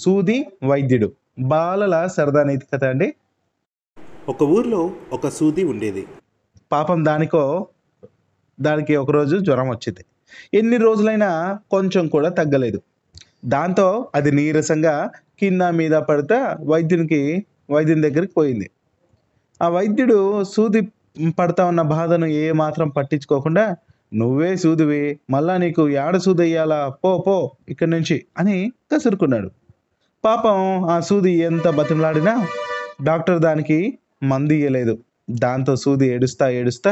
సూది వైద్యుడు బాలల సరదా నీతి కథ అండి. ఒక ఊర్లో ఒక సూది ఉండేది. పాపం దానికి ఒకరోజు జ్వరం వచ్చింది. ఎన్ని రోజులైనా కొంచెం కూడా తగ్గలేదు. దాంతో అది నీరసంగా కింద మీద పడితే వైద్యుని దగ్గరికి పోయింది. ఆ వైద్యుడు సూది పడతా ఉన్న బాధను ఏ మాత్రం పట్టించుకోకుండా, నువ్వే సూదివి, మళ్ళా నీకు ఏడ సూది అయ్యాలా, పో ఇక్కడి నుంచి అని కసురుకున్నాడు. పాపం ఆ సూది ఎంత బతిమలాడినా డాక్టర్ దానికి మందు ఇయ్యలేదు. దాంతో సూది ఏడుస్తా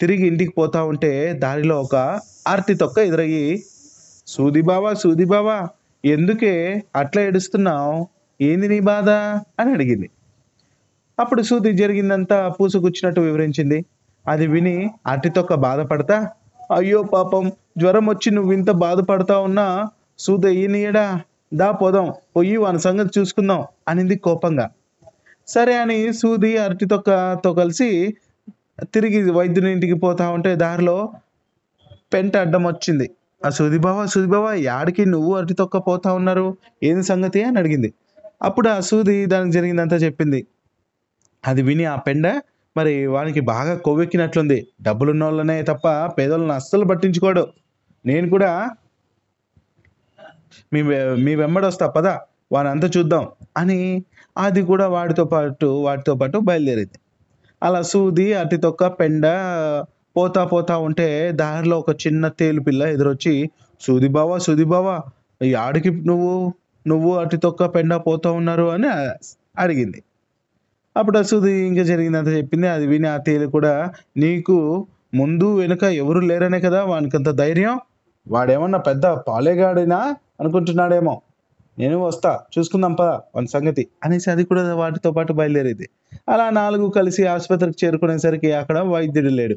తిరిగి ఇంటికి పోతా ఉంటే దారిలో ఒక ఆర్తి తొక్క ఎదురయ్యి, సూది బావా ఎందుకే అట్లా ఏడుస్తున్నావు, ఏంది నీ బాధ అని అడిగింది. అప్పుడు సూది జరిగిందంతా పూసుకొచ్చినట్టు వివరించింది. అది విని అట్టితొక్క బాధపడతా, అయ్యో పాపం జ్వరం వచ్చి నువ్వు ఇంత బాధపడతా ఉన్నా సూది ఈయనీయడా, దా పోదాం, పోయి వాని సంగతి చూసుకుందాం అనింది కోపంగా. సరే అని సూది అరటితొక్కతో కలిసి తిరిగి వైద్యుని ఇంటికి పోతా ఉంటే దారిలో పెంట అడ్డం వచ్చింది. ఆ సూది బావా యాడికి నువ్వు అరటితొక్క పోతా ఉన్నారు, ఏది సంగతి అని అడిగింది. అప్పుడు ఆ సూది దానికి జరిగిందంతా చెప్పింది. అది విని ఆ పెండ, మరి వానికి బాగా కొవ్వెక్కినట్లుంది, డబ్బులున్న వాళ్ళనే తప్ప పేదోళ్ళని అస్సలు పట్టించుకోడు, నేను కూడా మీ వెంబడొస్తా పదా, వాని అంతా చూద్దాం అని అది కూడా వాటితో పాటు బయలుదేరింది. అలా సూది అటితొక్క పెండ పోతా ఉంటే దారిలో ఒక చిన్న తేలు పిల్ల ఎదురొచ్చి, సూది బావా ఆడికి నువ్వు అటితొక్క పెండ పోతా ఉన్నారు అని అడిగింది. అప్పుడు సూది ఇంకా జరిగిందంతా చెప్పింది. అది విని ఆ తేలు కూడా, నీకు ముందు వెనుక ఎవరు లేరనే కదా వానికంత ధైర్యం, వాడేమన్నా పెద్ద పాలేగాడినా అనుకుంటున్నాడేమో, నేను వస్తా చూసుకుందాం పదా వాని సంగతి అనేసి అది కూడా వాటితో పాటు బయలుదేరేది. అలా నాలుగు కలిసి ఆసుపత్రికి చేరుకునేసరికి అక్కడ వైద్యుడు లేడు.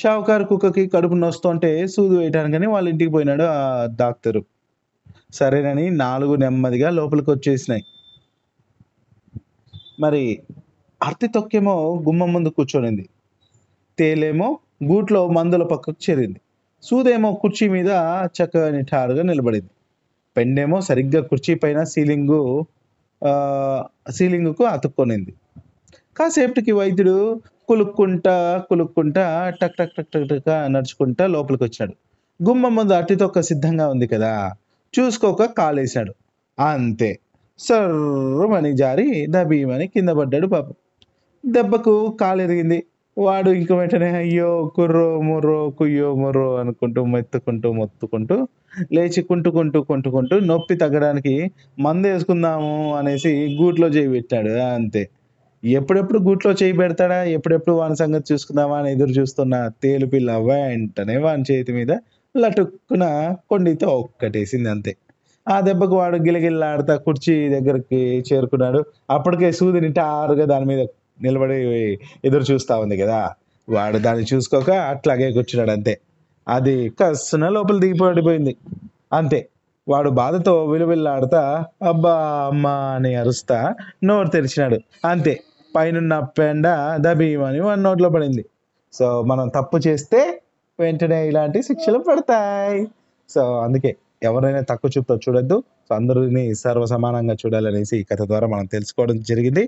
షావుకారు కుక్కకి కడుపు నొస్తుంటే సూది వేయటానికని వాళ్ళ ఇంటికి పోయినాడు ఆ డాక్టరు. సరేనని నాలుగు నెమ్మదిగా లోపలికి వచ్చేసినాయి. మరి అరటితొక్కేమో గుమ్మం ముందు కూర్చొనింది, తేలేమో గూట్లో మందుల పక్కకు చేరింది, సూదేమో కుర్చీ మీద చక్కని ఠారుగా నిలబడింది, పెండేమో సరిగ్గా కుర్చీ పైన సీలింగుకు అతుక్కొనింది. కాసేపటికి వైద్యుడు కులుక్కుంటా టక్ నడుచుకుంటా లోపలికి వచ్చినాడు. గుమ్మం ముందు అరటితొక్క సిద్ధంగా ఉంది కదా, చూసుకోక కాలేసినాడు. అంతే సర్రమని జారి దబీమని కింద పడ్డాడు. పాపం దెబ్బకు కాలు ఎరిగింది. వాడు ఇంక వెంటనే అయ్యో కుయ్యో ముర్రో అనుకుంటూ మొత్తుకుంటూ లేచి కుంటుకుంటూ నొప్పి తగ్గడానికి మందు వేసుకుందాము అనేసి గూట్లో చేయి పెట్టాడు. అంతే, ఎప్పుడెప్పుడు గూట్లో చేయి పెడతాడా, ఎప్పుడెప్పుడు వాని సంగతి చూసుకుందామా అని ఎదురు చూస్తున్న తేలు పిల్ల వెంటనే వాని చేతి మీద లటుక్కున కొండితో ఒక్కటేసింది. అంతే, ఆ దెబ్బకు వాడు గిలగిల్లాడుతా కుర్చీ దగ్గరికి చేరుకున్నాడు. అప్పటికే సూది నిటారుగా దాని మీద నిలబడి ఎదురు చూస్తూ ఉంది కదా, వాడు దాన్ని చూసుకోక అట్లాగే కూర్చున్నాడు. అంతే, అది కస్సున లోపల దిగిపడిపోయింది. అంతే, వాడు బాధతో విలువిల్లాడుతా అబ్బా అమ్మా అని అరుస్తా నోరు తెరిచినాడు. అంతే, పైనున్న పెండ దబీమని వాడి నోట్లో పడింది. సో మనం తప్పు చేస్తే వెంటనే ఇలాంటి శిక్షలు పడతాయి. సో అందుకే ఎవరైనా తక్కువ చూపుతో చూడొద్దు, అందరినీ సర్వసమానంగా చూడాలనేసి ఈ కథ ద్వారా మనం తెలుసుకోవడం జరిగింది.